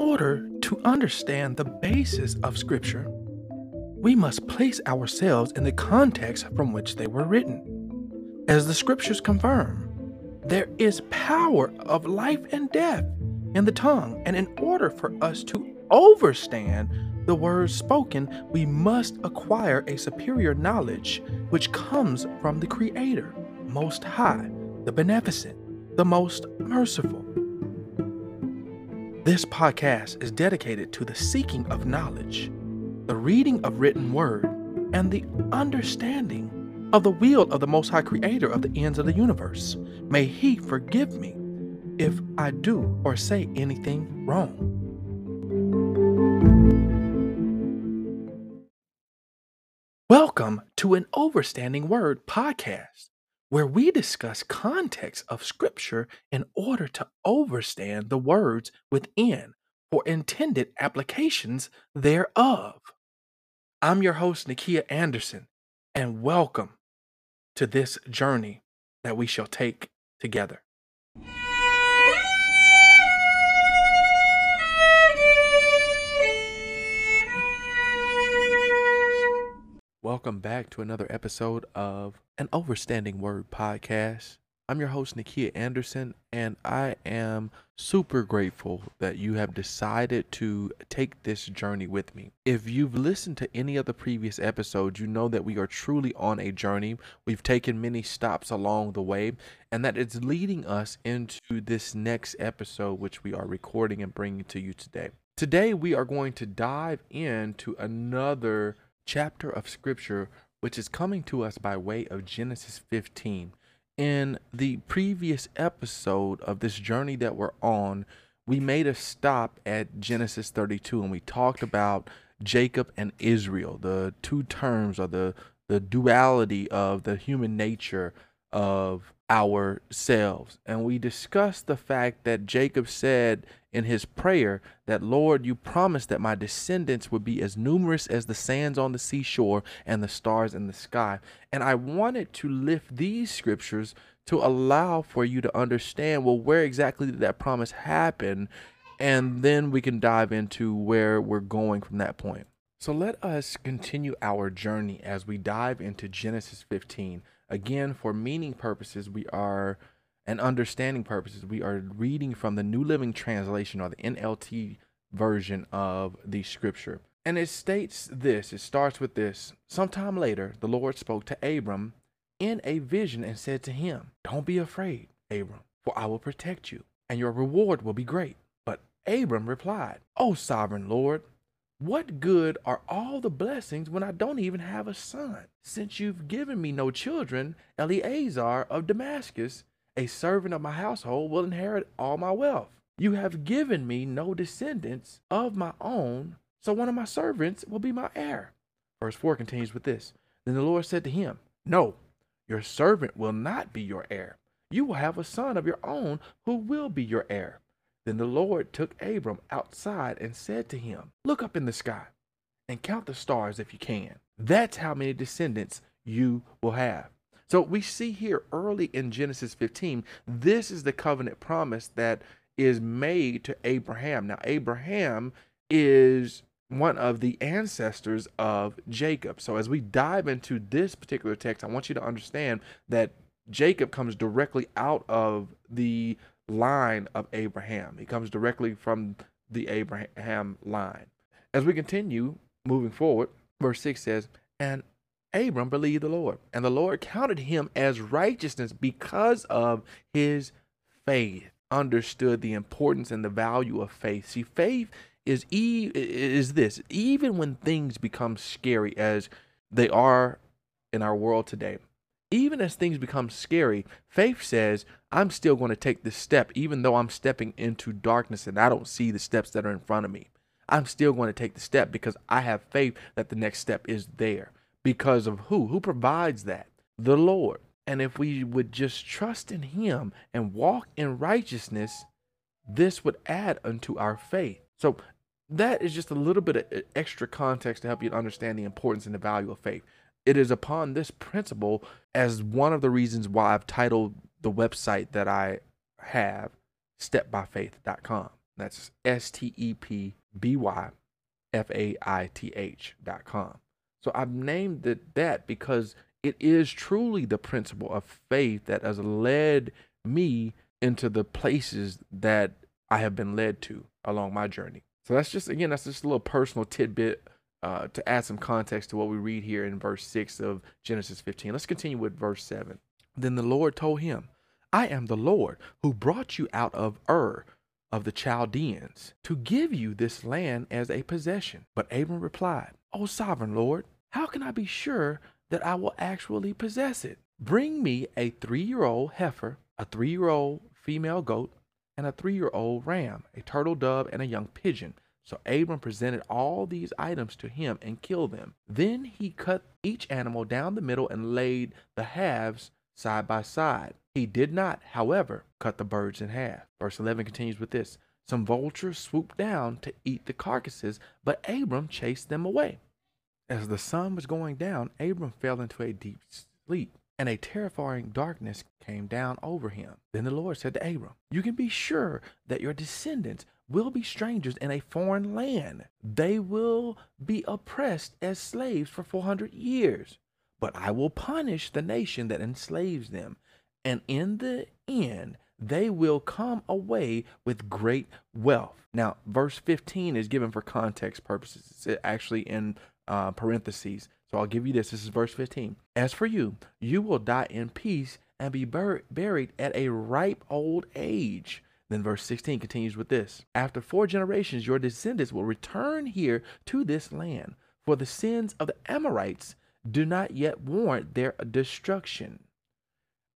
order to understand the basis of Scripture, we must place ourselves in the context from which they were written. As the Scriptures confirm, there is power of life and death in the tongue, and in order for us to overstand the words spoken, we must acquire a superior knowledge which comes from the Creator, Most High, the Beneficent, the Most Merciful. This podcast is dedicated to the seeking of knowledge, the reading of written word, and the understanding of the will of the Most High Creator of the ends of the universe. May He forgive me if I do or say anything wrong. Welcome to an Overstanding Word podcast, where we discuss context of Scripture in order to overstand the words within for intended applications thereof. I'm your host, Nakia Anderson, and welcome to this journey that we shall take together. Welcome back to another episode of an Overstanding Word podcast. I'm your host, Nakia Anderson, and I am super grateful that you have decided to take this journey with me. If you've listened to any of the previous episodes, you know that we are truly on a journey. We've taken many stops along the way, and that it's leading us into this next episode, which we are recording and bringing to you today. Today, we are going to dive into another chapter of Scripture, which is coming to us by way of Genesis 15. In the previous episode of this journey that we're on, we made a stop at Genesis 32, and we talked about Jacob and Israel, the two terms, or the duality of the human nature of ourselves. And we discussed the fact that Jacob said in his prayer that, "Lord, you promised that my descendants would be as numerous as the sands on the seashore and the stars in the sky." And I wanted to lift these scriptures to allow for you to understand, well, where exactly did that promise happen? And then we can dive into where we're going from that point. So let us continue our journey as we dive into Genesis 15. Again, for meaning purposes, and understanding purposes, we are reading from the New Living Translation, or the NLT version of the Scripture. And it states this, it starts with this: "Sometime later, the Lord spoke to Abram in a vision and said to him, 'Don't be afraid, Abram, for I will protect you, and your reward will be great.' But Abram replied, 'O sovereign Lord, what good are all the blessings when I don't even have a son? Since you've given me no children, Eleazar of Damascus, a servant of my household, will inherit all my wealth. You have given me no descendants of my own, so one of my servants will be my heir.'" Verse 4 continues with this: "Then the Lord said to him, 'No, your servant will not be your heir. You will have a son of your own who will be your heir.' Then the Lord took Abram outside and said to him, 'Look up in the sky and count the stars if you can. That's how many descendants you will have.'" So we see here early in Genesis 15, this is the covenant promise that is made to Abraham. Now, Abraham is one of the ancestors of Jacob. So as we dive into this particular text, I want you to understand that Jacob comes directly out of the line of Abraham. He comes directly from the Abraham line. As we continue moving forward, verse 6 says, "And Abram believed the Lord, and the Lord counted him as righteousness because of his faith." Understood the importance and the value of faith. See, faith is this, even when things become scary as they are in our world today, even as things become scary, faith says, I'm still going to take this step, even though I'm stepping into darkness and I don't see the steps that are in front of me. I'm still going to take the step because I have faith that the next step is there. Because of who? Who provides that? The Lord. And if we would just trust in Him and walk in righteousness, this would add unto our faith. So that is just a little bit of extra context to help you understand the importance and the value of faith. It is upon this principle as one of the reasons why I've titled the website that I have, stepbyfaith.com. That's stepbyfaith.com. So I've named it that because it is truly the principle of faith that has led me into the places that I have been led to along my journey. So that's just, again, that's just a little personal tidbit to add some context to what we read here in verse 6 of Genesis 15. Let's continue with verse 7. Then the Lord told him, I am the Lord who brought you out of Ur of the Chaldeans to give you this land as a possession. But Abram replied, O sovereign Lord, how can I be sure that I will actually possess it? Bring me a 3-year-old heifer, a 3-year-old female goat, and a 3-year-old ram, a turtle dove, and a young pigeon. So Abram presented all these items to him and killed them. Then he cut each animal down the middle and laid the halves side by side. He did not, however, cut the birds in half. Verse 11 continues with this. Some vultures swooped down to eat the carcasses, but Abram chased them away. As the sun was going down, Abram fell into a deep sleep, and a terrifying darkness came down over him. Then the Lord said to Abram, you can be sure that your descendants will be strangers in a foreign land. They will be oppressed as slaves for 400 years, but I will punish the nation that enslaves them, and in the end, they will come away with great wealth. Now, verse 15 is given for context purposes. It's actually in parentheses. So I'll give you this. This is verse 15. As for you, you will die in peace and be buried at a ripe old age. Then verse 16 continues with this. After 4 generations, your descendants will return here to this land, for the sins of the Amorites do not yet warrant their destruction.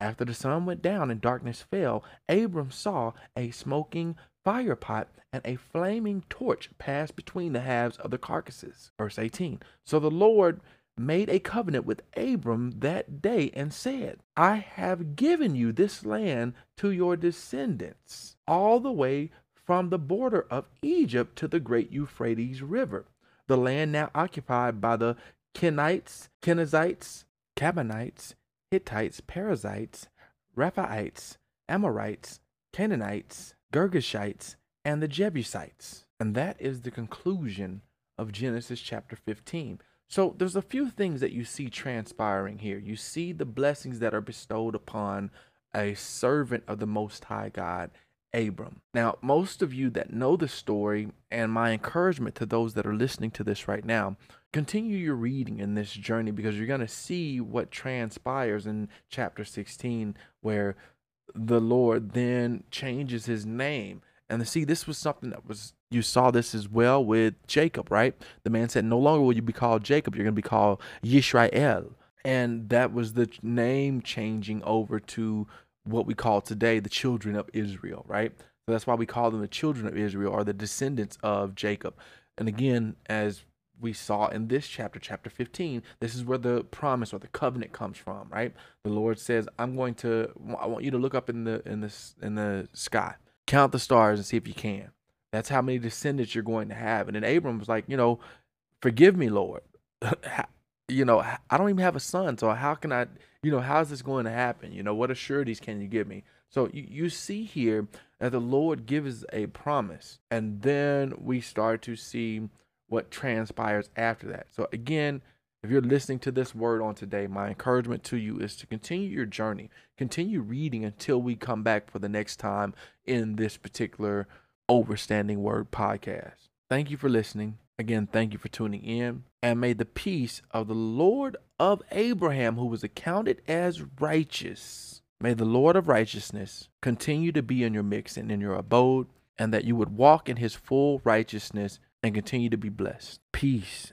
After the sun went down and darkness fell, Abram saw a smoking fire pot and a flaming torch pass between the halves of the carcasses. Verse 18. So the Lord made a covenant with Abram that day and said, I have given you this land to your descendants, all the way from the border of Egypt to the great Euphrates River, the land now occupied by the Kenites, Kenizzites, Kadmonites, Hittites, Perizzites, Rephaites, Amorites, Canaanites, Girgashites, and the Jebusites. And that is the conclusion of Genesis chapter 15. So there's a few things that you see transpiring here. You see the blessings that are bestowed upon a servant of the Most High God, Abram. Now, most of you that know the story, and my encouragement to those that are listening to this right now, continue your reading in this journey, because you're going to see what transpires in chapter 16, where the Lord then changes his name. And see, this was something that was, you saw this as well with Jacob, right? The man said, no longer will you be called Jacob, you're going to be called Yisrael. And that was the name changing over to what we call today the children of Israel, right? So that's why we call them the children of Israel, or the descendants of Jacob. And again, as we saw in this chapter, chapter 15, this is where the promise or the covenant comes from, right? The Lord says, I want you to look up in the sky, count the stars and see if you can. That's how many descendants you're going to have. And then Abram was like, forgive me, Lord. I don't even have a son. So how can I, how's this going to happen? What assurities can you give me? So you see here that the Lord gives a promise, and then we start to see what transpires after that. So again, if you're listening to this word on today, my encouragement to you is to continue your journey, continue reading until we come back for the next time in this particular Overstanding Word podcast. Thank you for listening. Again, thank you for tuning in, and may the peace of the Lord of Abraham, who was accounted as righteous, may the Lord of righteousness continue to be in your midst and in your abode, and that you would walk in his full righteousness and continue to be blessed. Peace,